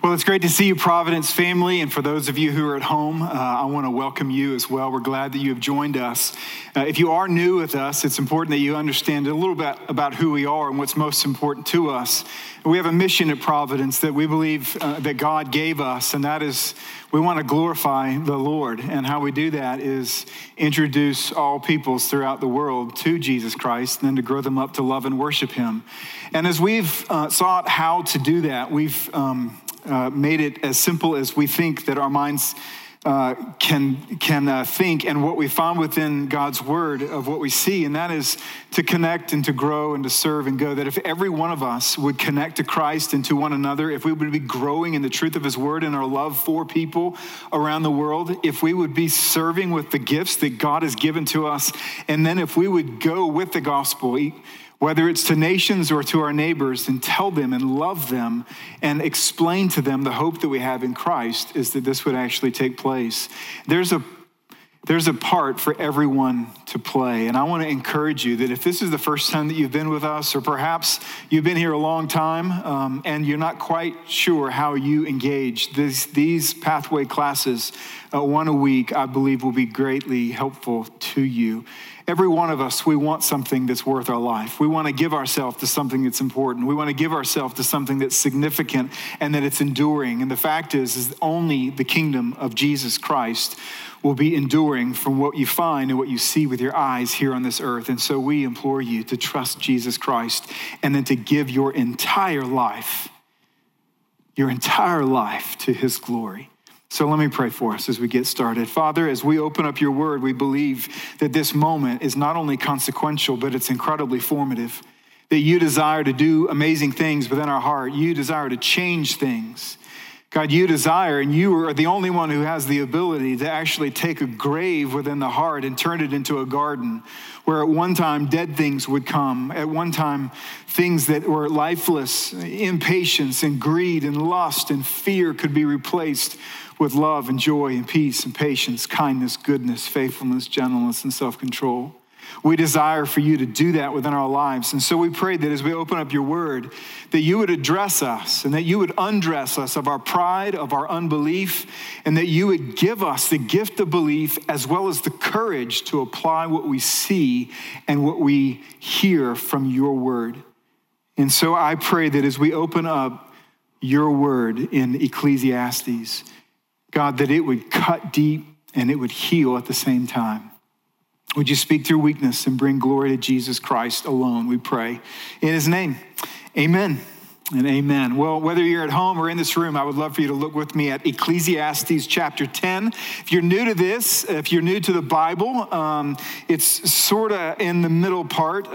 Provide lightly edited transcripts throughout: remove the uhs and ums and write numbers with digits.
Well, it's great to see you, Providence family, and for those of you who are at home, I want to welcome you as well. We're glad that you have joined us. If you are new with us, it's important that you understand a little bit about who we are and what's most important to us. We have a mission at Providence that we believe that God gave us, and that is we want to glorify the Lord, and how we do that is introduce all peoples throughout the world to Jesus Christ, and then to grow them up to love and worship Him. And as we've sought how to do that, we've made it as simple as we think that our minds can think, and what we found within God's word of what we see, and that is to connect and to grow and to serve and go, that if every one of us would connect to Christ and to one another, if we would be growing in the truth of his word and our love for people around the world, if we would be serving with the gifts that God has given to us, and then if we would go with the gospel, whether it's to nations or to our neighbors, and tell them and love them and explain to them the hope that we have in Christ, is that this would actually take place. There's a part for everyone to play. And I want to encourage you that if this is the first time that you've been with us, or perhaps you've been here a long time and you're not quite sure how you engage, these pathway classes, one a week, I believe will be greatly helpful to you. Every one of us, we want something that's worth our life. We want to give ourselves to something that's important. We want to give ourselves to something that's significant and that it's enduring. And the fact is only the kingdom of Jesus Christ will be enduring from what you find and what you see with your eyes here on this earth. And so we implore you to trust Jesus Christ and then to give your entire life to his glory. So let me pray for us as we get started. Father, as we open up your word, we believe that this moment is not only consequential, but it's incredibly formative, that you desire to do amazing things within our heart. You desire to change things. God, you desire, and you are the only one who has the ability to actually take a grave within the heart and turn it into a garden, where at one time dead things would come, at one time things that were lifeless, impatience and greed and lust and fear could be replaced with love and joy and peace and patience, kindness, goodness, faithfulness, gentleness, and self-control. We desire for you to do that within our lives. And so we pray that as we open up your word, that you would address us and that you would undress us of our pride, of our unbelief, and that you would give us the gift of belief as well as the courage to apply what we see and what we hear from your word. And so I pray that as we open up your word in Ecclesiastes, God, that it would cut deep and it would heal at the same time. Would you speak through weakness and bring glory to Jesus Christ alone, we pray. In his name, amen and amen. Well, whether you're at home or in this room, I would love for you to look with me at Ecclesiastes chapter 10. If you're new to this, if you're new to the Bible, it's sort of in the middle part.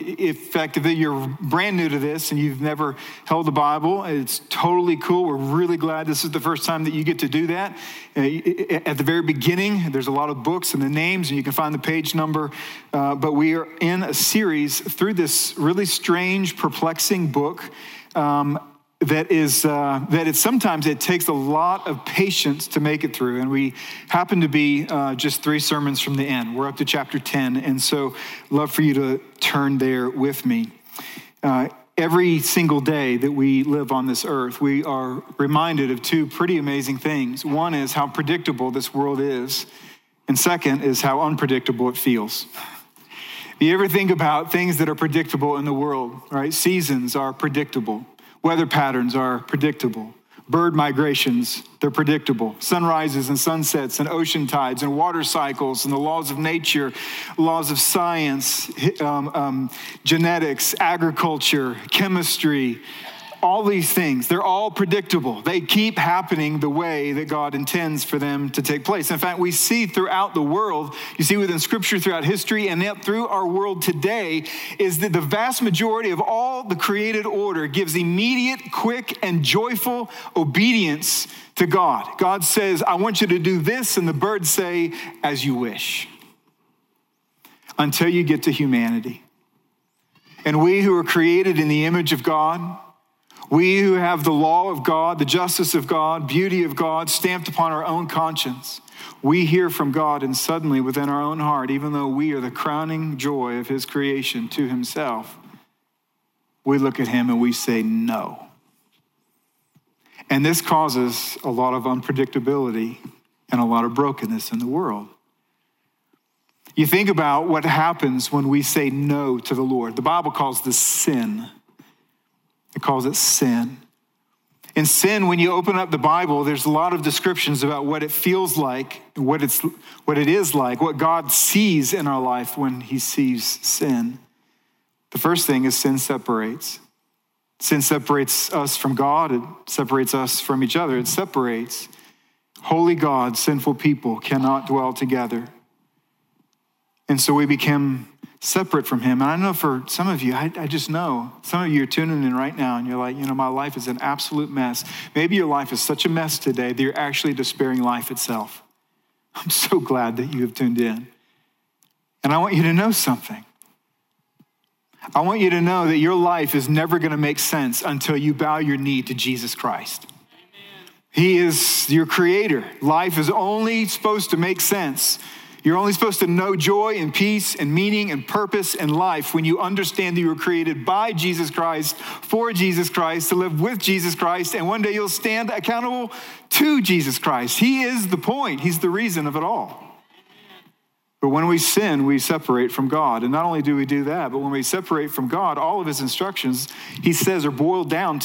Effectively, you're brand new to this and you've never held the Bible. It's totally cool. We're really glad this is the first time that you get to do that. At the very beginning, there's a lot of books and the names, and you can find the page number. But we are in a series through this really strange, perplexing book sometimes it takes a lot of patience to make it through. And we happen to be just three sermons from the end. We're up to chapter 10. And so love for you to turn there with me. Every single day that we live on this earth, we are reminded of two pretty amazing things. One is how predictable this world is, and second is how unpredictable it feels. You ever think about things that are predictable in the world, right? Seasons are predictable. Weather patterns are predictable. Bird migrations, they're predictable. Sunrises and sunsets and ocean tides and water cycles and the laws of nature, laws of science, genetics, agriculture, chemistry, all these things, they're all predictable. They keep happening the way that God intends for them to take place. In fact, we see throughout the world, you see within Scripture, throughout history, and yet through our world today, is that the vast majority of all the created order gives immediate, quick, and joyful obedience to God. God says, I want you to do this, and the birds say, as you wish, until you get to humanity. And we who are created in the image of God, we who have the law of God, the justice of God, beauty of God stamped upon our own conscience, we hear from God, and suddenly within our own heart, even though we are the crowning joy of his creation to himself, we look at him and we say no. And this causes a lot of unpredictability and a lot of brokenness in the world. You think about what happens when we say no to the Lord. The Bible calls this sin. It calls it sin. And sin, when you open up the Bible, there's a lot of descriptions about what it feels like, what it is like, what God sees in our life when he sees sin. The first thing is sin separates. Sin separates us from God. It separates us from each other. It separates. Holy God, sinful people cannot dwell together. And so we become separate from him. And I know for some of you, I just know, some of you are tuning in right now and you're like, my life is an absolute mess. Maybe your life is such a mess today that you're actually despairing life itself. I'm so glad that you have tuned in. And I want you to know something. I want you to know that your life is never going to make sense until you bow your knee to Jesus Christ. Amen. He is your creator. Life is only supposed to make sense. You're only supposed to know joy and peace and meaning and purpose in life when you understand that you were created by Jesus Christ, for Jesus Christ, to live with Jesus Christ, and one day you'll stand accountable to Jesus Christ. He is the point. He's the reason of it all. But when we sin, we separate from God. And not only do we do that, but when we separate from God, all of his instructions, he says, are boiled down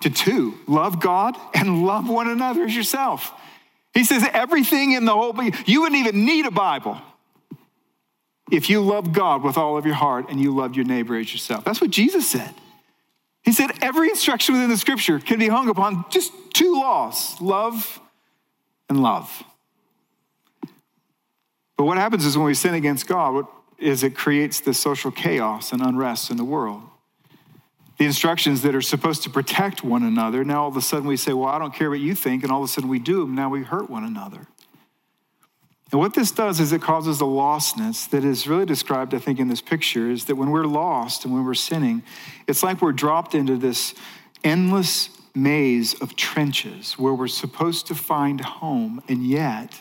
to two. Love God and love one another as yourself. He says everything in the whole Bible. You wouldn't even need a Bible if you loved God with all of your heart and you loved your neighbor as yourself. That's what Jesus said. He said every instruction within the scripture can be hung upon just two laws, love and love. But what happens is when we sin against God is it creates this social chaos and unrest in the world. The instructions that are supposed to protect one another, now all of a sudden we say, well, I don't care what you think, and all of a sudden we do, and now we hurt one another. And what this does is it causes a lostness that is really described, I think, in this picture, is that when we're lost and when we're sinning, it's like we're dropped into this endless maze of trenches where we're supposed to find home, and yet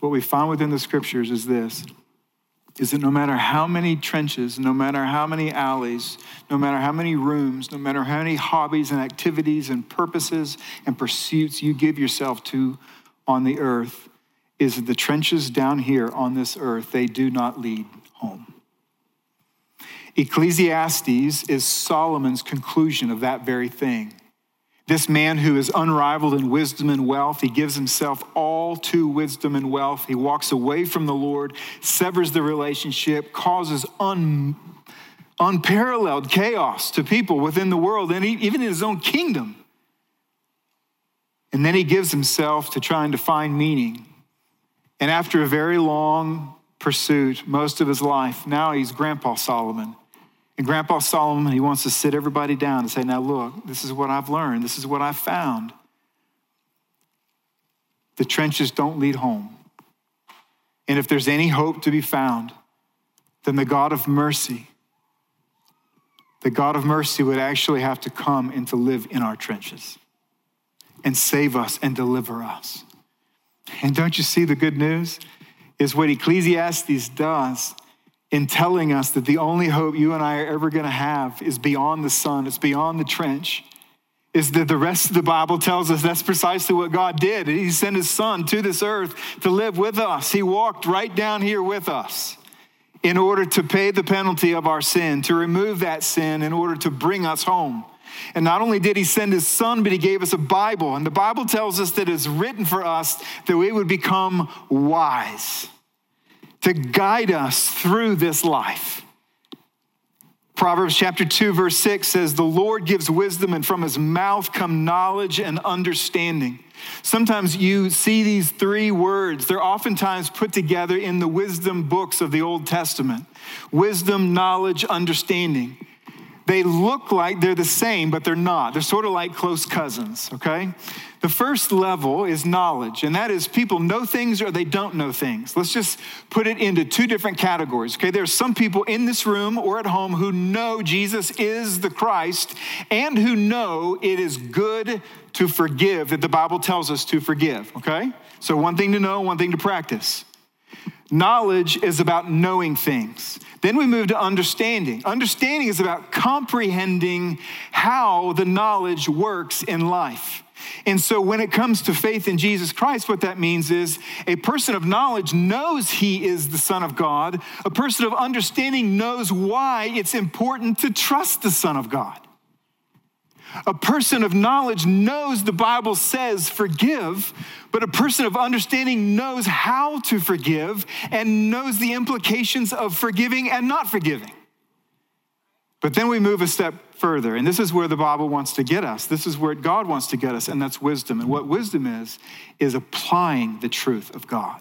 what we find within the scriptures is this, is that no matter how many trenches, no matter how many alleys, no matter how many rooms, no matter how many hobbies and activities and purposes and pursuits you give yourself to on the earth, is that the trenches down here on this earth, they do not lead home. Ecclesiastes is Solomon's conclusion of that very thing. This man who is unrivaled in wisdom and wealth, he gives himself all to wisdom and wealth. He walks away from the Lord, severs the relationship, causes unparalleled chaos to people within the world and even in his own kingdom. And then he gives himself to trying to find meaning. And after a very long pursuit, most of his life, now he's Grandpa Solomon. And Grandpa Solomon, he wants to sit everybody down and say, now look, this is what I've learned. This is what I've found. The trenches don't lead home. And if there's any hope to be found, then the God of mercy would actually have to come and to live in our trenches and save us and deliver us. And don't you see the good news is what Ecclesiastes does in telling us that the only hope you and I are ever going to have is beyond the sun, it's beyond the trench, is that the rest of the Bible tells us that's precisely what God did. He sent his son to this earth to live with us. He walked right down here with us in order to pay the penalty of our sin, to remove that sin in order to bring us home. And not only did he send his son, but he gave us a Bible. And the Bible tells us that it's written for us that we would become wise, to guide us through this life. Proverbs chapter 2, verse 6 says, the Lord gives wisdom, and from his mouth come knowledge and understanding. Sometimes you see these three words. They're oftentimes put together in the wisdom books of the Old Testament. Wisdom, knowledge, understanding. They look like they're the same, but they're not. They're sort of like close cousins, okay? The first level is knowledge, and that is people know things or they don't know things. Let's just put it into two different categories, okay? There are some people in this room or at home who know Jesus is the Christ and who know it is good to forgive, that the Bible tells us to forgive, okay? So one thing to know, one thing to practice. Knowledge is about knowing things. Then we move to understanding. Understanding is about comprehending how the knowledge works in life. And so when it comes to faith in Jesus Christ, what that means is a person of knowledge knows he is the Son of God. A person of understanding knows why it's important to trust the Son of God. A person of knowledge knows the Bible says forgive, but a person of understanding knows how to forgive and knows the implications of forgiving and not forgiving. But then we move a step further, and this is where the Bible wants to get us. This is where God wants to get us, and that's wisdom. And what wisdom is applying the truth of God.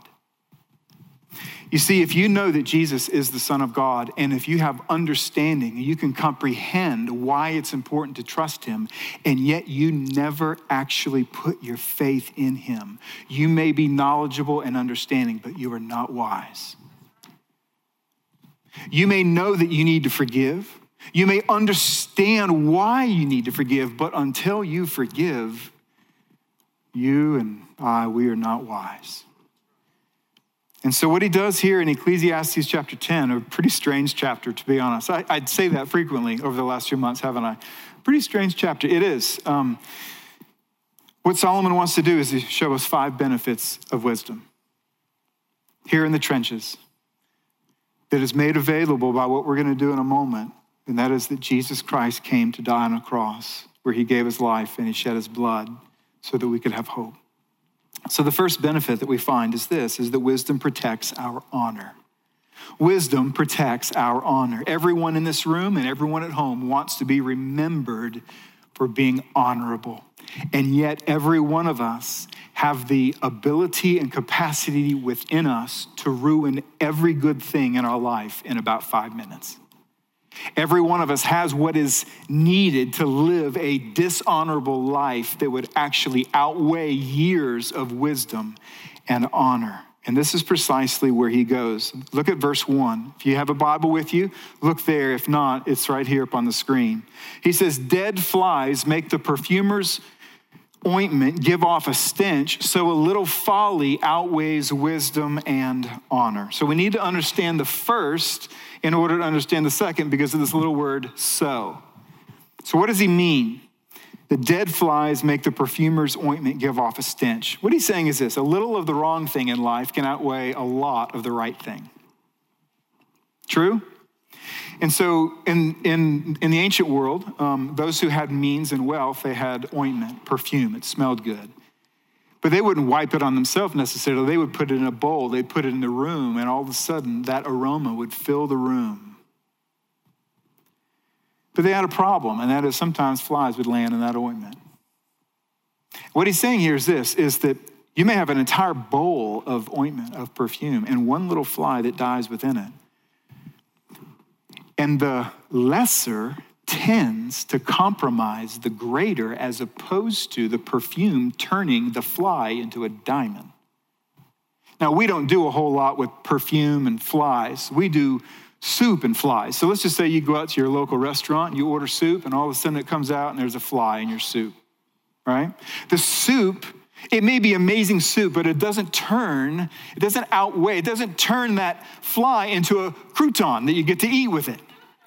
You see, if you know that Jesus is the Son of God, and if you have understanding, you can comprehend why it's important to trust him, and yet you never actually put your faith in him. You may be knowledgeable and understanding, but you are not wise. You may know that you need to forgive. You may understand why you need to forgive, but until you forgive, you and I, we are not wise. And so what he does here in Ecclesiastes chapter 10, a pretty strange chapter, to be honest. I'd say that frequently over the last few months, haven't I? Pretty strange chapter. It is. What Solomon wants to do is to show us 5 benefits of wisdom here in the trenches that is made available by what we're going to do in a moment. And that is that Jesus Christ came to die on a cross where he gave his life and he shed his blood so that we could have hope. So the first benefit that we find is this, is that wisdom protects our honor. Wisdom protects our honor. Everyone in this room and everyone at home wants to be remembered for being honorable. And yet every one of us have the ability and capacity within us to ruin every good thing in our life in about 5 minutes. Every one of us has what is needed to live a dishonorable life that would actually outweigh years of wisdom and honor. And this is precisely where he goes. Look at verse 1. If you have a Bible with you, look there. If not, it's right here up on the screen. He says, dead flies make the perfumer's ointment give off a stench, so a little folly outweighs wisdom and honor. So we need to understand the first in order to understand the second because of this little word, so. So what does he mean? The dead flies make the perfumer's ointment give off a stench. What he's saying is this, a little of the wrong thing in life can outweigh a lot of the right thing. True? And so in the ancient world, those who had means and wealth, they had ointment, perfume. It smelled good. But they wouldn't wipe it on themselves necessarily. They would put it in a bowl. They'd put it in the room. And all of a sudden, that aroma would fill the room. But they had a problem. And that is sometimes flies would land in that ointment. What he's saying here is this, is that you may have an entire bowl of ointment, of perfume, and one little fly that dies within it. And the lesser tends to compromise the greater as opposed to the perfume turning the fly into a diamond. Now, we don't do a whole lot with perfume and flies. We do soup and flies. So let's just say you go out to your local restaurant, and you order soup, and all of a sudden it comes out and there's a fly in your soup, right? The soup, it may be amazing soup, but it doesn't turn that fly into a crouton that you get to eat with it.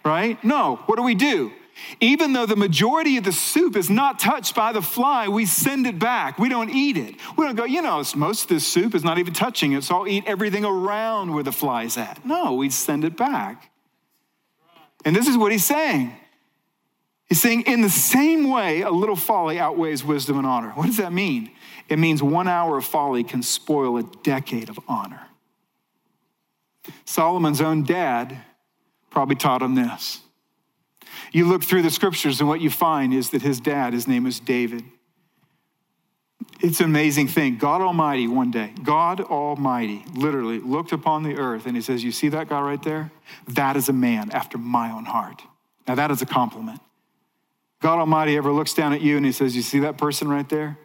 Right? No. What do? Even though the majority of the soup is not touched by the fly, we send it back. We don't eat it. We don't go, most of this soup is not even touching it, so I'll eat everything around where the fly's at. No, we send it back. And this is what he's saying. He's saying, in the same way, a little folly outweighs wisdom and honor. What does that mean? It means 1 hour of folly can spoil a decade of honor. Solomon's own dad probably taught him this. You look through the scriptures and what you find is that his dad, his name was David. It's an amazing thing. God Almighty literally looked upon the earth and he says, you see that guy right there? That is a man after my own heart. Now that is a compliment. God Almighty ever looks down at you and he says, you see that person right there?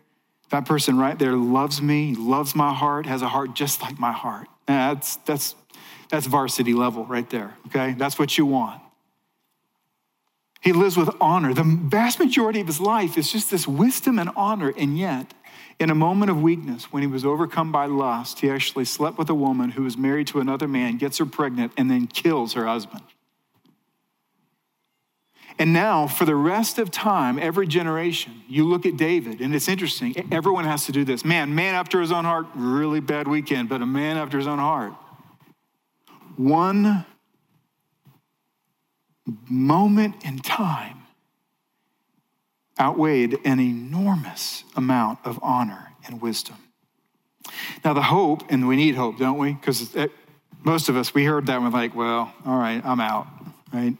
That person right there loves me, loves my heart, has a heart just like my heart. Now that's varsity level right there, okay? That's what you want. He lives with honor. The vast majority of his life is just this wisdom and honor. And yet, in a moment of weakness, when he was overcome by lust, he actually slept with a woman who was married to another man, gets her pregnant, and then kills her husband. And now for the rest of time, every generation, you look at David, and it's interesting. Everyone has to do this. Man after his own heart, really bad weekend, but a man after his own heart. One moment in time outweighed an enormous amount of honor and wisdom. Now the hope, and we need hope, don't we? Because most of us, we heard that and we're like, well, all right, I'm out, right?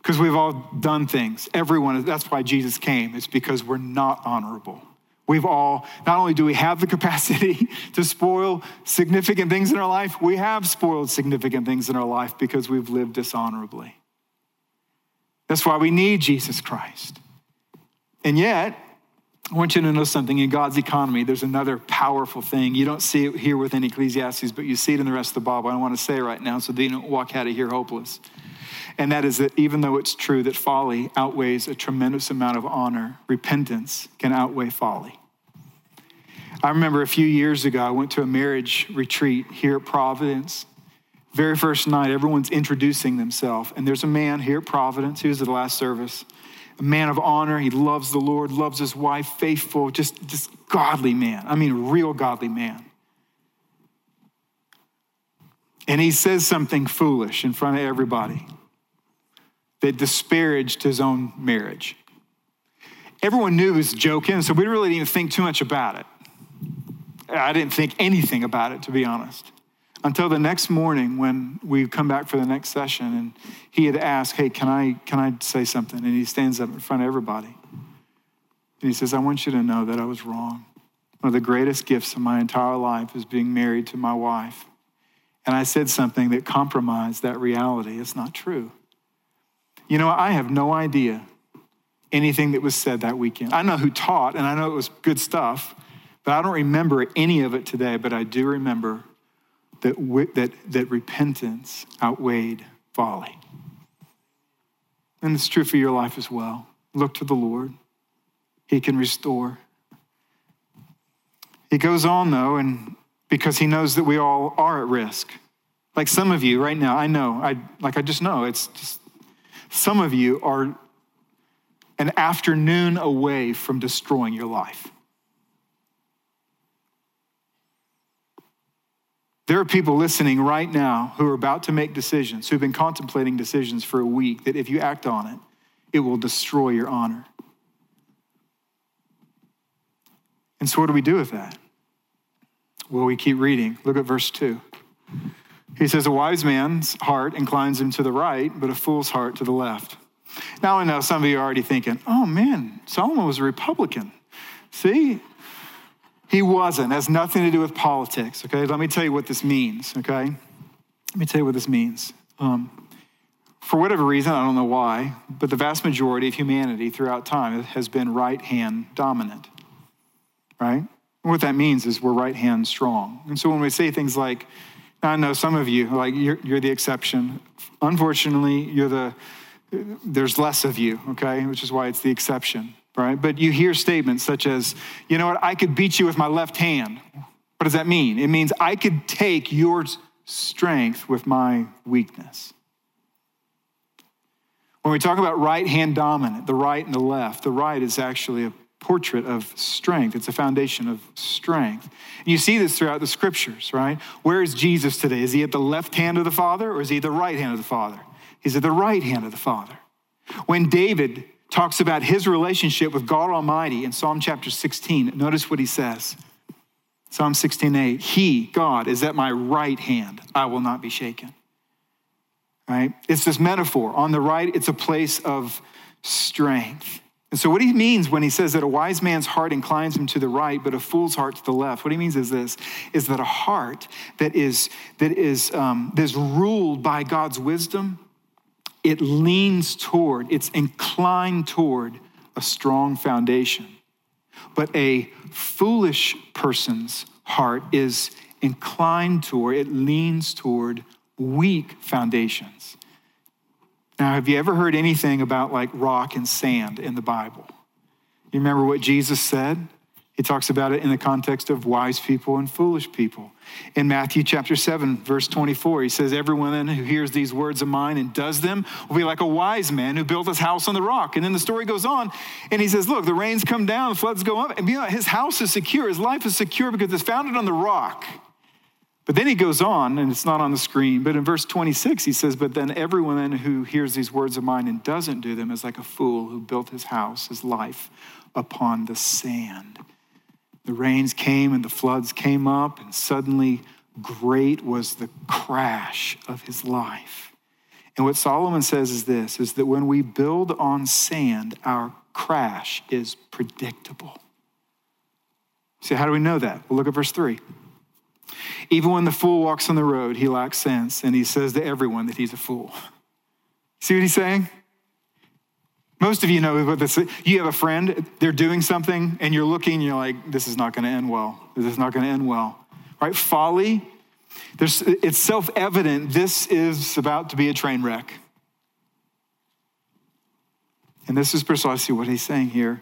Because we've all done things. Everyone, that's why Jesus came. It's because we're not honorable. We've all, not only do we have the capacity to spoil significant things in our life, we have spoiled significant things in our life because we've lived dishonorably. That's why we need Jesus Christ. And yet, I want you to know something. In God's economy, there's another powerful thing. You don't see it here within Ecclesiastes, but you see it in the rest of the Bible. I don't want to say it right now so that you don't walk out of here hopeless. And that is that even though it's true that folly outweighs a tremendous amount of honor, repentance can outweigh folly. I remember a few years ago, I went to a marriage retreat here at Providence. Very first night, everyone's introducing themselves. And there's a man here at Providence. He was at the last service. A man of honor. He loves the Lord, loves his wife, faithful, just godly man. I mean, a real godly man. And he says something foolish in front of everybody that disparaged his own marriage. Everyone knew he was joking, so we really didn't even think too much about it. I didn't think anything about it, to be honest, until the next morning when we come back for the next session and he had asked, hey, can I say something? And he stands up in front of everybody. And he says, I want you to know that I was wrong. One of the greatest gifts of my entire life is being married to my wife. And I said something that compromised that reality. It's not true. You know, I have no idea anything that was said that weekend. I know who taught and I know it was good stuff, but I don't remember any of it today, but I do remember that repentance outweighed folly. And it's true for your life as well. Look to the Lord. He can restore. He goes on though, and because he knows that we all are at risk. Like some of you right now, I know, some of you are an afternoon away from destroying your life. There are people listening right now who are about to make decisions, who've been contemplating decisions for a week, that if you act on it, it will destroy your honor. And so what do we do with that? Well, we keep reading. Look at verse 2. He says, a wise man's heart inclines him to the right, but a fool's heart to the left. Now I know some of you are already thinking, oh man, Solomon was a Republican. See? He wasn't. It has nothing to do with politics, okay? Let me tell you what this means, okay? For whatever reason, I don't know why, but the vast majority of humanity throughout time has been right-hand dominant, right? And what that means is we're right-hand strong. And so when we say things like, I know some of you, like you're the exception. Unfortunately, there's less of you, okay? Which is why it's the exception. Right? But you hear statements such as, you know what, I could beat you with my left hand. What does that mean? It means I could take your strength with my weakness. When we talk about right hand dominant, the right and the left, the right is actually a portrait of strength. It's a foundation of strength. And you see this throughout the scriptures, right? Where is Jesus today? Is he at the left hand of the Father or is he at the right hand of the Father? He's at the right hand of the Father. When David talks about his relationship with God Almighty in Psalm chapter 16. Notice what he says. Psalm 16:8, he, God, is at my right hand. I will not be shaken. Right? It's this metaphor. On the right, it's a place of strength. And so what he means when he says that a wise man's heart inclines him to the right, but a fool's heart to the left, what he means is this, is that a heart that is ruled by God's wisdom, it leans toward, it's inclined toward a strong foundation. But a foolish person's heart is inclined toward, it leans toward weak foundations. Now, have you ever heard anything about like rock and sand in the Bible? You remember what Jesus said? It talks about it in the context of wise people and foolish people. In Matthew chapter 7, verse 24, he says, everyone then who hears these words of mine and does them will be like a wise man who built his house on the rock. And then the story goes on, and he says, look, the rains come down, the floods go up. And his house is secure, his life is secure because it's founded on the rock. But then he goes on, and it's not on the screen, but in verse 26, he says, but then everyone then who hears these words of mine and doesn't do them is like a fool who built his house, his life, upon the sand. The rains came and the floods came up, and suddenly great was the crash of his life. And what Solomon says is this, is that when we build on sand, our crash is predictable. So how do we know that? Well, look at verse 3. Even when the fool walks on the road, he lacks sense, and he says to everyone that he's a fool. See what he's saying? Most of you know what this is. You have a friend, they're doing something, and you're looking, and you're like, this is not going to end well. This is not going to end well, right? Folly, it's self-evident. This is about to be a train wreck. And this is precisely what he's saying here.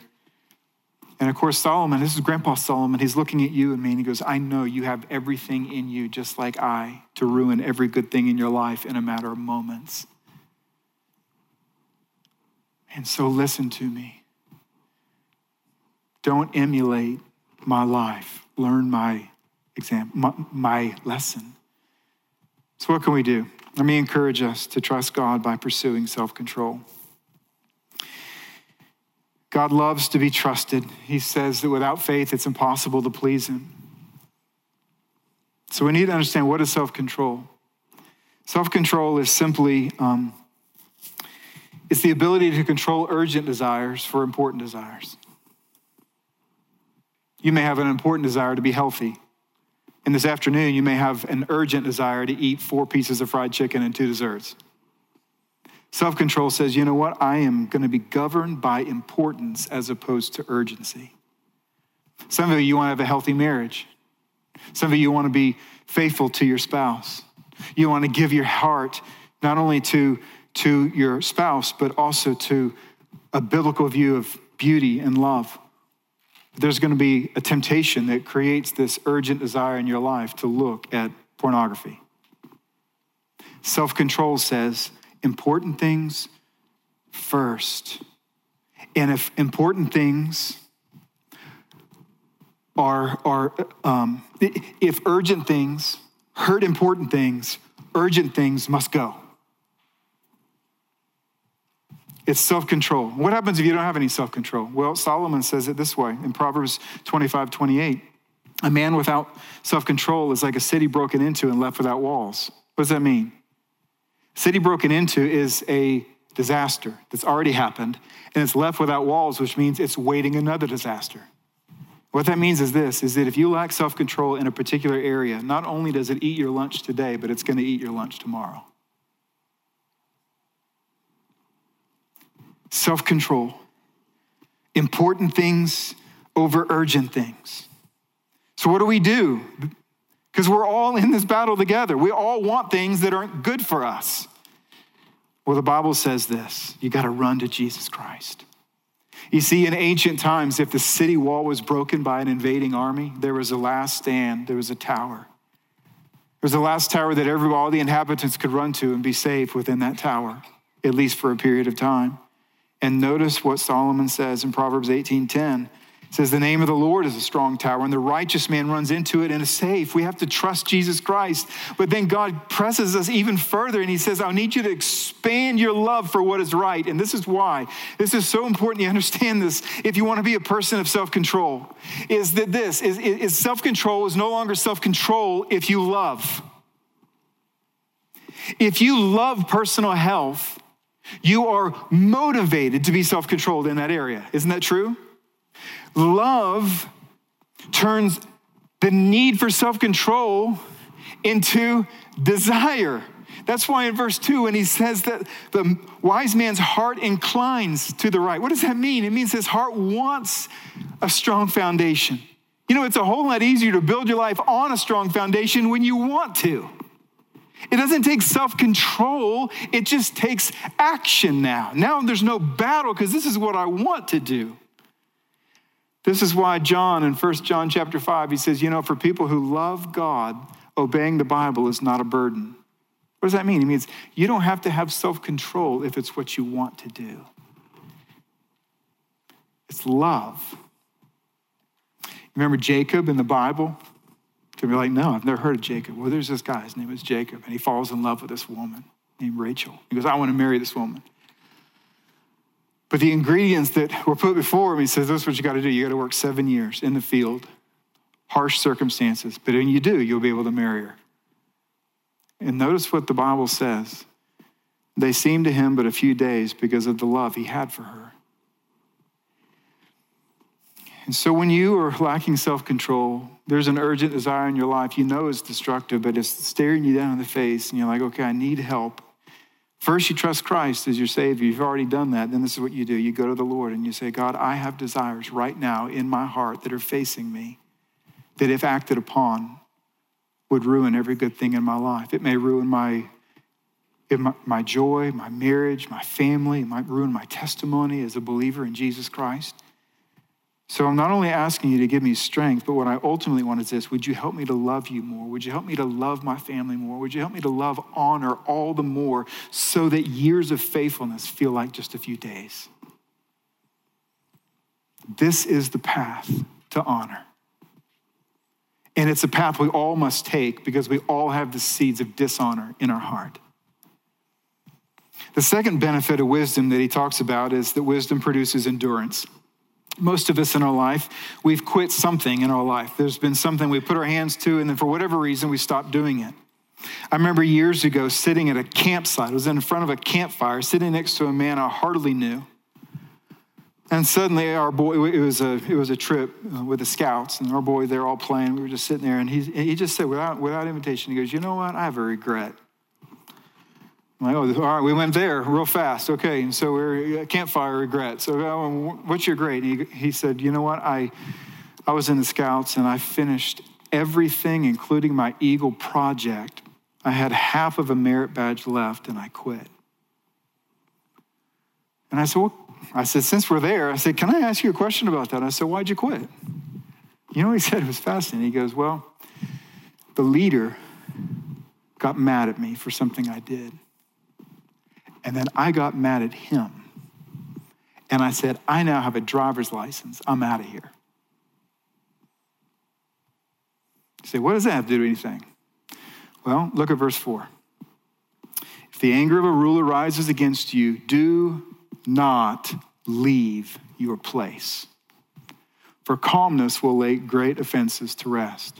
And of course, Solomon, this is Grandpa Solomon. He's looking at you and me, and he goes, I know you have everything in you, just like I, to ruin every good thing in your life in a matter of moments. And so listen to me. Don't emulate my life. Learn my example, my lesson. So what can we do? Let me encourage us to trust God by pursuing self-control. God loves to be trusted. He says that without faith, it's impossible to please him. So we need to understand, what is self-control? Self-control is simply... it's the ability to control urgent desires for important desires. You may have an important desire to be healthy. And this afternoon, you may have an urgent desire to eat 4 pieces of fried chicken and 2 desserts. Self-control says, you know what? I am going to be governed by importance as opposed to urgency. Some of you want to have a healthy marriage. Some of you want to be faithful to your spouse. You want to give your heart not only to your spouse, but also to a biblical view of beauty and love. There's going to be a temptation that creates this urgent desire in your life to look at pornography. Self-control says important things first. And if important things if urgent things hurt important things, urgent things must go. It's self-control. What happens if you don't have any self-control? Well, Solomon says it this way in Proverbs 25:28. A man without self-control is like a city broken into and left without walls. What does that mean? City broken into is a disaster that's already happened, and it's left without walls, which means it's waiting another disaster. What that means is this, is that if you lack self-control in a particular area, not only does it eat your lunch today, but it's going to eat your lunch tomorrow. Self-control. Important things over urgent things. So what do we do? Because we're all in this battle together. We all want things that aren't good for us. Well, the Bible says this. You got to run to Jesus Christ. You see, in ancient times, if the city wall was broken by an invading army, there was a last stand. There was a tower. There was a last tower that all the inhabitants could run to and be safe within that tower, at least for a period of time. And notice what Solomon says in Proverbs 18:10. It says, the name of the Lord is a strong tower, and the righteous man runs into it and is safe. We have to trust Jesus Christ. But then God presses us even further, and he says, I need you to expand your love for what is right. And this is why. This is so important you understand this if you want to be a person of self-control. Is that this, is self-control is no longer self-control if you love. If you love personal health, you are motivated to be self-controlled in that area. Isn't that true? Love turns the need for self-control into desire. That's why in verse 2, when he says that the wise man's heart inclines to the right. What does that mean? It means his heart wants a strong foundation. You know, it's a whole lot easier to build your life on a strong foundation when you want to. It doesn't take self-control. It just takes action now. Now there's no battle because this is what I want to do. This is why John in 1 John chapter 5, he says, for people who love God, obeying the Bible is not a burden. What does that mean? It means you don't have to have self-control if it's what you want to do. It's love. Remember Jacob in the Bible? To be like, no, I've never heard of Jacob. Well, there's this guy, his name is Jacob, and he falls in love with this woman named Rachel. He goes, I want to marry this woman. But the ingredients that were put before him, he says, this is what you got to do. You got to work 7 years in the field, harsh circumstances. But when you do, you'll be able to marry her. And notice what the Bible says. They seemed to him but a few days because of the love he had for her. And so when you are lacking self-control, there's an urgent desire in your life it's destructive, but it's staring you down in the face, and you're like, okay, I need help. First, you trust Christ as your Savior. You've already done that. Then this is what you do. You go to the Lord and you say, God, I have desires right now in my heart that are facing me, that if acted upon would ruin every good thing in my life. It may ruin my joy, my marriage, my family. It might ruin my testimony as a believer in Jesus Christ. So I'm not only asking you to give me strength, but what I ultimately want is this. Would you help me to love you more? Would you help me to love my family more? Would you help me to love, honor all the more so that years of faithfulness feel like just a few days? This is the path to honor. And it's a path we all must take because we all have the seeds of dishonor in our heart. The second benefit of wisdom that he talks about is that wisdom produces endurance. Most of us in our life, we've quit something in our life. There's been something we put our hands to, and then for whatever reason, we stopped doing it. I remember years ago sitting at a campsite. I was in front of a campfire, sitting next to a man I hardly knew. And suddenly our boy, it was a trip with the scouts, and our boy, they're all playing. We were just sitting there, and he just said, without invitation, he goes, you know what? I have a regret. I'm like, oh, all right, we went there real fast. Okay, and so we're campfire regret. So what's your grade? And he said, you know what? I was in the scouts and I finished everything, including my Eagle project. I had half of a merit badge left and I quit. And I said, since we're there, I said, can I ask you a question about that? I said, why'd you quit? You know what he said? It was fascinating. He goes, well, the leader got mad at me for something I did. And then I got mad at him. And I said, I now have a driver's license. I'm out of here. You say, what does that have to do with anything? Well, look at verse 4. If the anger of a ruler rises against you, do not leave your place. For calmness will lay great offenses to rest.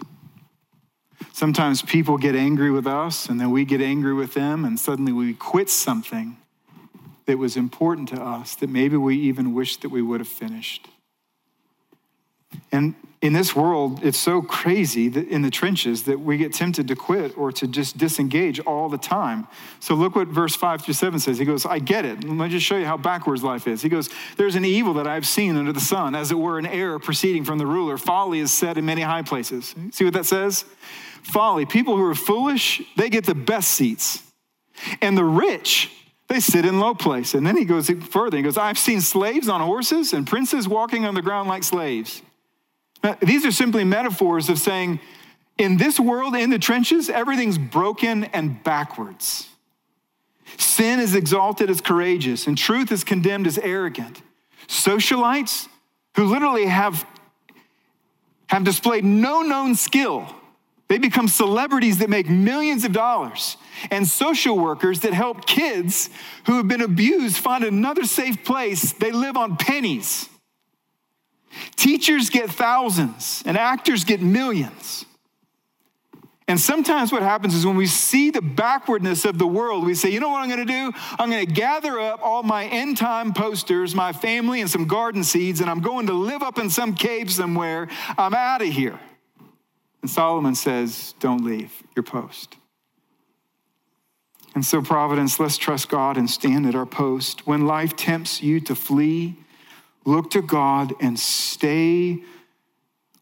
Sometimes people get angry with us and then we get angry with them and suddenly we quit something that was important to us that maybe we even wish that we would have finished. And in this world, it's so crazy that in the trenches that we get tempted to quit or to just disengage all the time. So look what verse 5-7 says. He goes, I get it. Let me just show you how backwards life is. He goes, there's an evil that I've seen under the sun, as it were an error proceeding from the ruler. Folly is said in many high places. See what that says? Folly. People who are foolish, they get the best seats. And the rich, they sit in low place. And then he goes further. He goes, I've seen slaves on horses and princes walking on the ground like slaves. Now, these are simply metaphors of saying, in this world, in the trenches, everything's broken and backwards. Sin is exalted as courageous, and truth is condemned as arrogant. Socialites who literally have displayed no known skill, they become celebrities that make millions of dollars. And social workers that help kids who have been abused find another safe place. They live on pennies. Teachers get thousands and actors get millions. And sometimes what happens is when we see the backwardness of the world, we say, you know what I'm going to do? I'm going to gather up all my end time posters, my family, and some garden seeds, and I'm going to live up in some cave somewhere. I'm out of here. And Solomon says, don't leave your post. And so, Providence, let's trust God and stand at our post. When life tempts you to flee, look to God and stay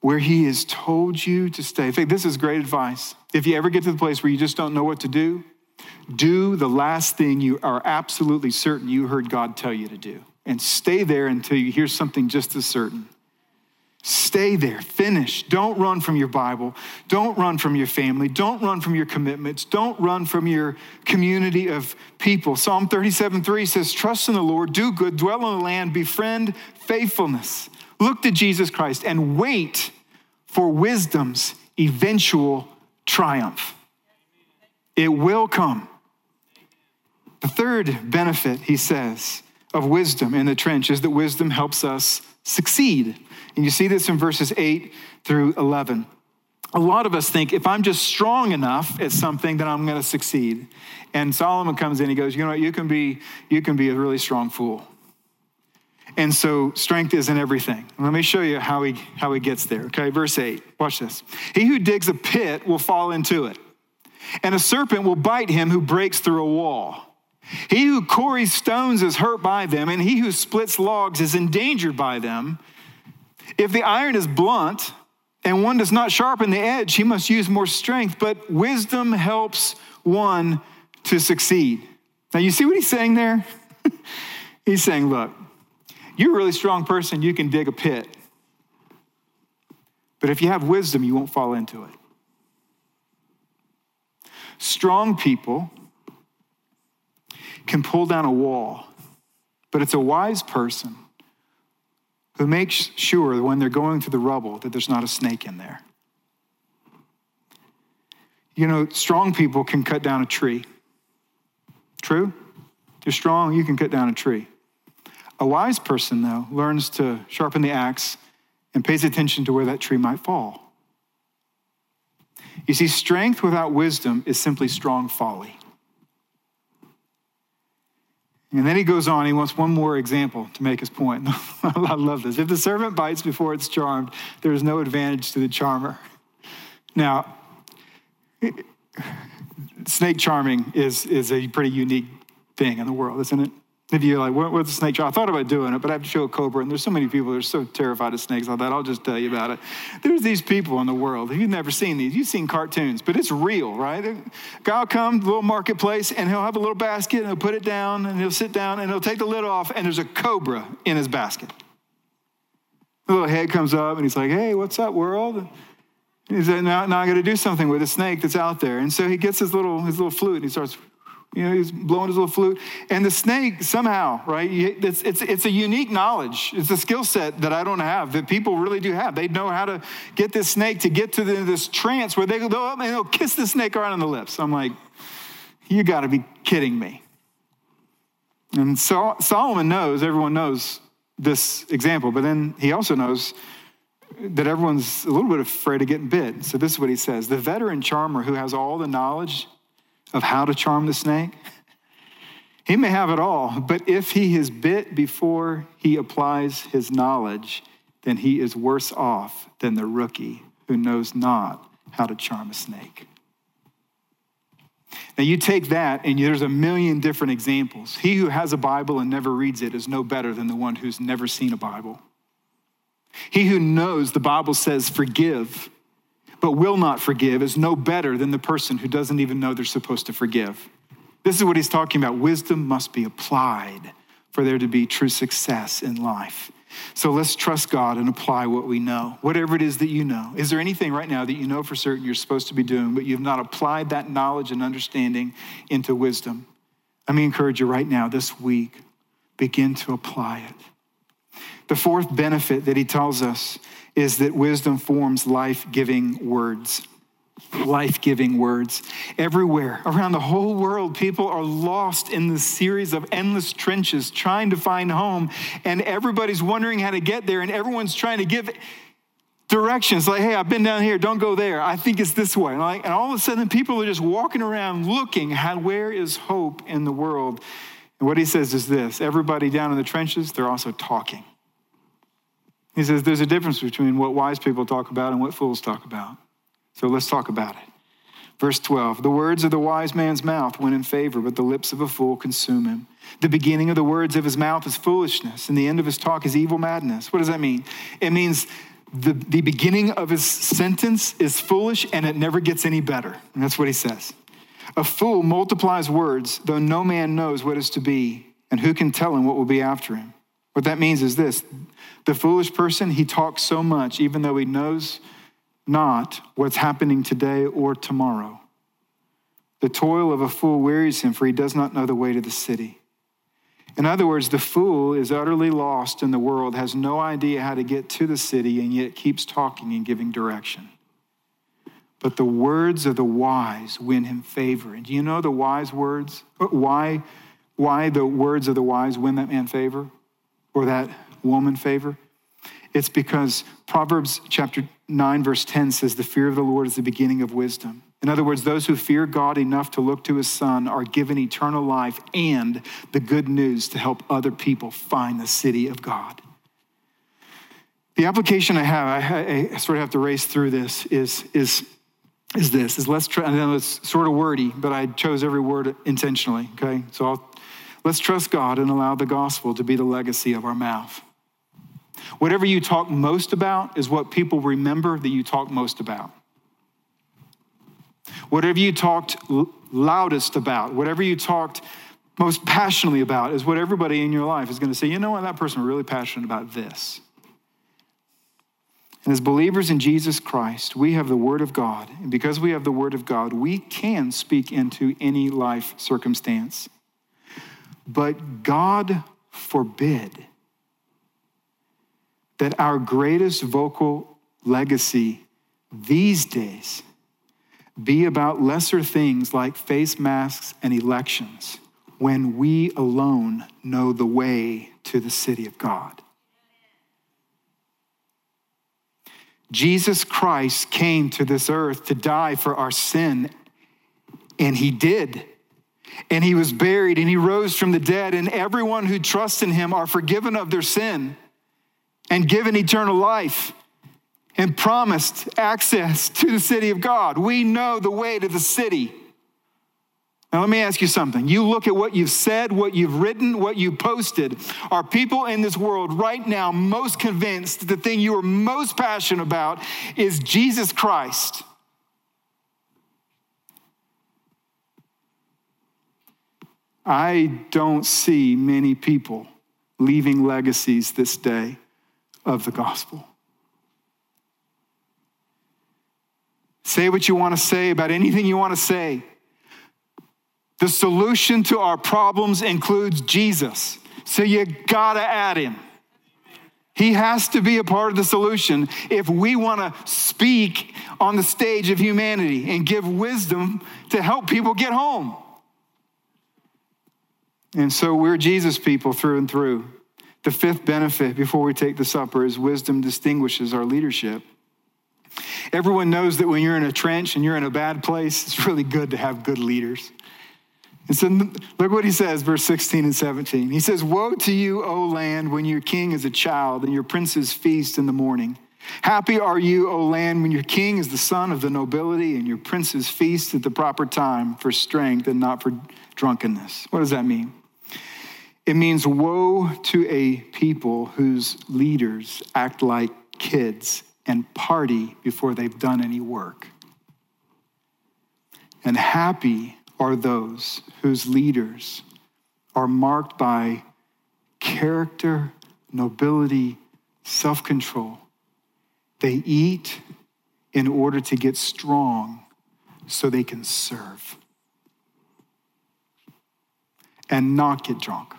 where he has told you to stay. In fact, this is great advice. If you ever get to the place where you just don't know what to do, do the last thing you are absolutely certain you heard God tell you to do. And stay there until you hear something just as certain. Stay there, finish. Don't run from your Bible. Don't run from your family. Don't run from your commitments. Don't run from your community of people. Psalm 37:3 says, trust in the Lord, do good, dwell in the land, befriend faithfulness. Look to Jesus Christ and wait for wisdom's eventual triumph. It will come. The third benefit, he says, of wisdom in the trench is that wisdom helps us succeed. And you see this in verses 8 through 11. A lot of us think, if I'm just strong enough at something, then I'm going to succeed. And Solomon comes in, he goes, you know what, you can be a really strong fool. And so strength isn't everything. Let me show you how he gets there. Okay, verse 8, watch this. He who digs a pit will fall into it, and a serpent will bite him who breaks through a wall. He who quarries stones is hurt by them, and he who splits logs is endangered by them. If the iron is blunt and one does not sharpen the edge, he must use more strength, but wisdom helps one to succeed. Now, you see what he's saying there? He's saying, look, you're a really strong person. You can dig a pit. But if you have wisdom, you won't fall into it. Strong people can pull down a wall, but it's a wise person who makes sure that when they're going through the rubble that there's not a snake in there. You know, strong people can cut down a tree. True? You're strong, you can cut down a tree. A wise person, though, learns to sharpen the axe and pays attention to where that tree might fall. You see, strength without wisdom is simply strong folly. And then he goes on, he wants one more example to make his point. I love this. If the serpent bites before it's charmed, there is no advantage to the charmer. Now, snake charming is a pretty unique thing in the world, isn't it? If you're like, what's a snake charm? I thought about doing it, but I have to show a cobra. And there's so many people that are so terrified of snakes like that. I'll just tell you about it. There's these people in the world. If you've never seen these, you've seen cartoons, but it's real, right? A guy will come to the little marketplace, and he'll have a little basket, and he'll put it down, and he'll sit down, and he'll take the lid off, and there's a cobra in his basket. The little head comes up, and he's like, hey, what's up, world? And he's like, now I got to do something with a snake that's out there. And so he gets his little flute, and he starts... You know, he's blowing his little flute. And the snake somehow, right? It's a unique knowledge. It's a skill set that I don't have, that people really do have. They know how to get this snake to get to this trance where they go up and they'll kiss the snake right on the lips. I'm like, you got to be kidding me. And so Solomon knows, everyone knows this example, but then he also knows that everyone's a little bit afraid of getting bit. So this is what he says. The veteran charmer who has all the knowledge of how to charm the snake. He may have it all, but if he is bit before he applies his knowledge, then he is worse off than the rookie who knows not how to charm a snake. Now you take that and there's a million different examples. He who has a Bible and never reads it is no better than the one who's never seen a Bible. He who knows the Bible says forgive, but will not forgive is no better than the person who doesn't even know they're supposed to forgive. This is what he's talking about. Wisdom must be applied for there to be true success in life. So let's trust God and apply what we know, whatever it is that you know. Is there anything right now that you know for certain you're supposed to be doing, but you've not applied that knowledge and understanding into wisdom? Let me encourage you right now, this week, begin to apply it. The fourth benefit that he tells us is that wisdom forms life-giving words. Life-giving words. Everywhere, around the whole world, people are lost in this series of endless trenches trying to find home, and everybody's wondering how to get there, and everyone's trying to give directions. Like, hey, I've been down here. Don't go there. I think it's this way. And all of a sudden, people are just walking around looking, where is hope in the world? And what he says is this. Everybody down in the trenches, they're also talking. He says, there's a difference between what wise people talk about and what fools talk about. So let's talk about it. Verse 12, the words of the wise man's mouth win in favor, but the lips of a fool consume him. The beginning of the words of his mouth is foolishness, and the end of his talk is evil madness. What does that mean? It means the beginning of his sentence is foolish and it never gets any better. And that's what he says. A fool multiplies words, though no man knows what is to be, and who can tell him what will be after him. What that means is this: the foolish person, he talks so much, even though he knows not what's happening today or tomorrow. The toil of a fool wearies him, for he does not know the way to the city. In other words, the fool is utterly lost in the world, has no idea how to get to the city, and yet keeps talking and giving direction. But the words of the wise win him favor. And do you know the wise words? Why the words of the wise win that man favor or that woman favor? It's because Proverbs chapter 9, verse 10 says, the fear of the Lord is the beginning of wisdom. In other words, those who fear God enough to look to his son are given eternal life and the good news to help other people find the city of God. The application I have, I sort of have to race through this, is let's try. I know it's sort of wordy, but I chose every word intentionally, okay? So let's trust God and allow the gospel to be the legacy of our mouth. Whatever you talk most about is what people remember that you talk most about. Whatever you talked loudest about, whatever you talked most passionately about is what everybody in your life is going to say, you know what, that person was really passionate about this. And as believers in Jesus Christ, we have the word of God. And because we have the word of God, we can speak into any life circumstance. But God forbid that our greatest vocal legacy these days be about lesser things like face masks and elections when we alone know the way to the city of God. Jesus Christ came to this earth to die for our sin, and he did. And he was buried, and he rose from the dead, and everyone who trusts in him are forgiven of their sin and given eternal life and promised access to the city of God. We know the way to the city. Now, let me ask you something. You look at what you've said, what you've written, what you posted. Are people in this world right now most convinced that the thing you are most passionate about is Jesus Christ? I don't see many people leaving legacies this day of the gospel. Say what you want to say about anything you want to say. The solution to our problems includes Jesus. So you gotta add him. He has to be a part of the solution if we want to speak on the stage of humanity and give wisdom to help people get home. And so we're Jesus people through and through. The fifth benefit before we take the supper is wisdom distinguishes our leadership. Everyone knows that when you're in a trench and you're in a bad place, it's really good to have good leaders. And so look what he says, verse 16 and 17. He says, woe to you, O land, when your king is a child and your princes feast in the morning. Happy are you, O land, when your king is the son of the nobility and your princes feast at the proper time for strength and not for drunkenness. What does that mean? It means woe to a people whose leaders act like kids and party before they've done any work. And happy are those whose leaders are marked by character, nobility, self-control. They eat in order to get strong so they can serve and not get drunk.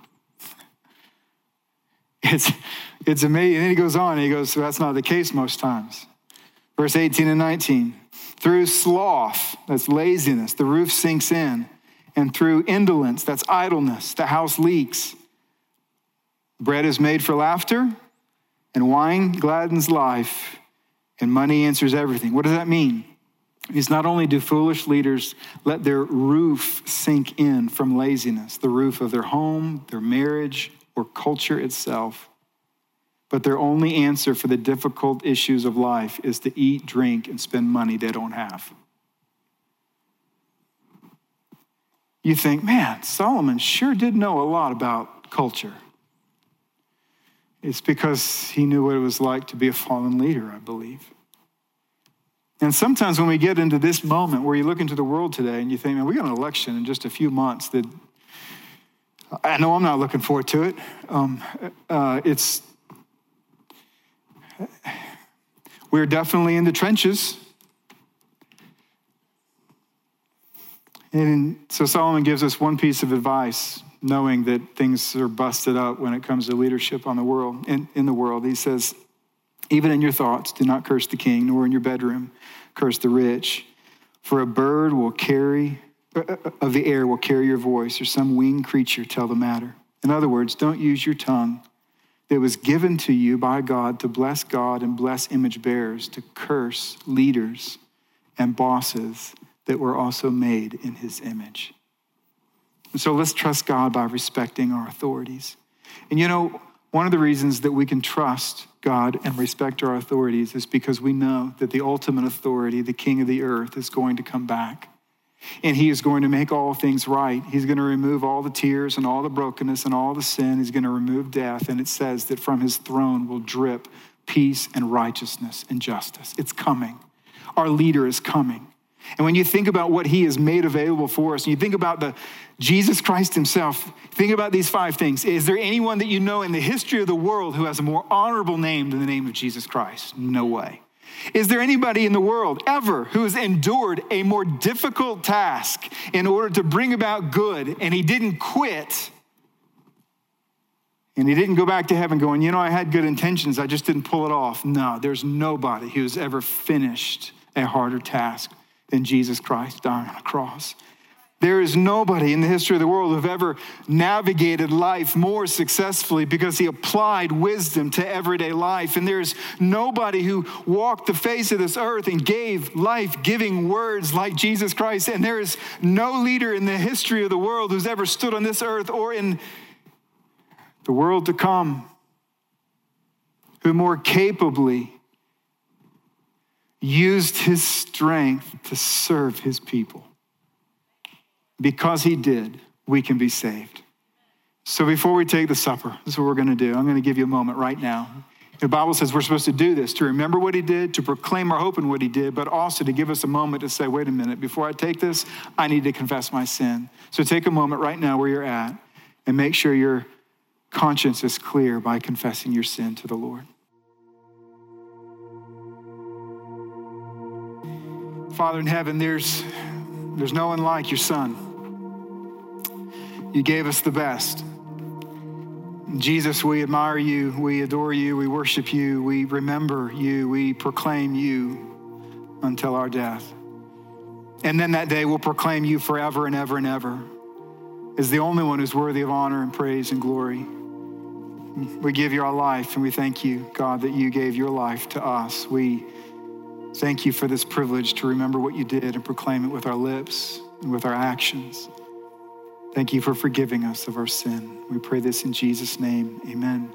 It's amazing. And then he goes on and he goes, so that's not the case most times. Verse 18 and 19, through sloth, that's laziness, the roof sinks in. And through indolence, that's idleness, the house leaks. Bread is made for laughter and wine gladdens life and money answers everything. What does that mean? It's not only do foolish leaders let their roof sink in from laziness, the roof of their home, their marriage, or culture itself, but their only answer for the difficult issues of life is to eat, drink, and spend money they don't have. You think, man, Solomon sure did know a lot about culture. It's because he knew what it was like to be a fallen leader, I believe. And sometimes when we get into this moment where you look into the world today and you think, man, we got an election in just a few months that I know I'm not looking forward to it. We're definitely in the trenches. And so Solomon gives us one piece of advice, knowing that things are busted up when it comes to leadership in the world. He says, even in your thoughts, do not curse the king, nor in your bedroom, curse the rich. For a bird of the air will carry your voice, or some winged creature tell the matter. In other words, don't use your tongue that was given to you by God to bless God and bless image bearers, to curse leaders and bosses that were also made in his image. And so let's trust God by respecting our authorities. And you know, one of the reasons that we can trust God and respect our authorities is because we know that the ultimate authority, the King of the earth, is going to come back. And he is going to make all things right. He's going to remove all the tears and all the brokenness and all the sin. He's going to remove death. And it says that from his throne will drip peace and righteousness and justice. It's coming. Our leader is coming. And when you think about what he has made available for us, and you think about the Jesus Christ himself, think about these five things. Is there anyone that you know in the history of the world who has a more honorable name than the name of Jesus Christ? No way. Is there anybody in the world ever who has endured a more difficult task in order to bring about good, and he didn't quit, and he didn't go back to heaven going, you know, I had good intentions, I just didn't pull it off? No, there's nobody who has ever finished a harder task than Jesus Christ dying on a cross. There is nobody in the history of the world who've ever navigated life more successfully because he applied wisdom to everyday life. And there's nobody who walked the face of this earth and gave life-giving words like Jesus Christ. And there is no leader in the history of the world who's ever stood on this earth or in the world to come who more capably used his strength to serve his people. Because he did, we can be saved. So before we take the supper, this is what we're going to do. I'm going to give you a moment right now. The Bible says we're supposed to do this, to remember what he did, to proclaim our hope in what he did, but also to give us a moment to say, wait a minute, before I take this, I need to confess my sin. So take a moment right now where you're at and make sure your conscience is clear by confessing your sin to the Lord. Father in heaven, there's no one like your son. You gave us the best. Jesus, we admire you, we adore you, we worship you, we remember you, we proclaim you until our death. And then that day we'll proclaim you forever and ever and ever as the only one who's worthy of honor and praise and glory. We give you our life, and we thank you, God, that you gave your life to us. We thank you for this privilege to remember what you did and proclaim it with our lips and with our actions. Thank you for forgiving us of our sin. We pray this in Jesus' name. Amen.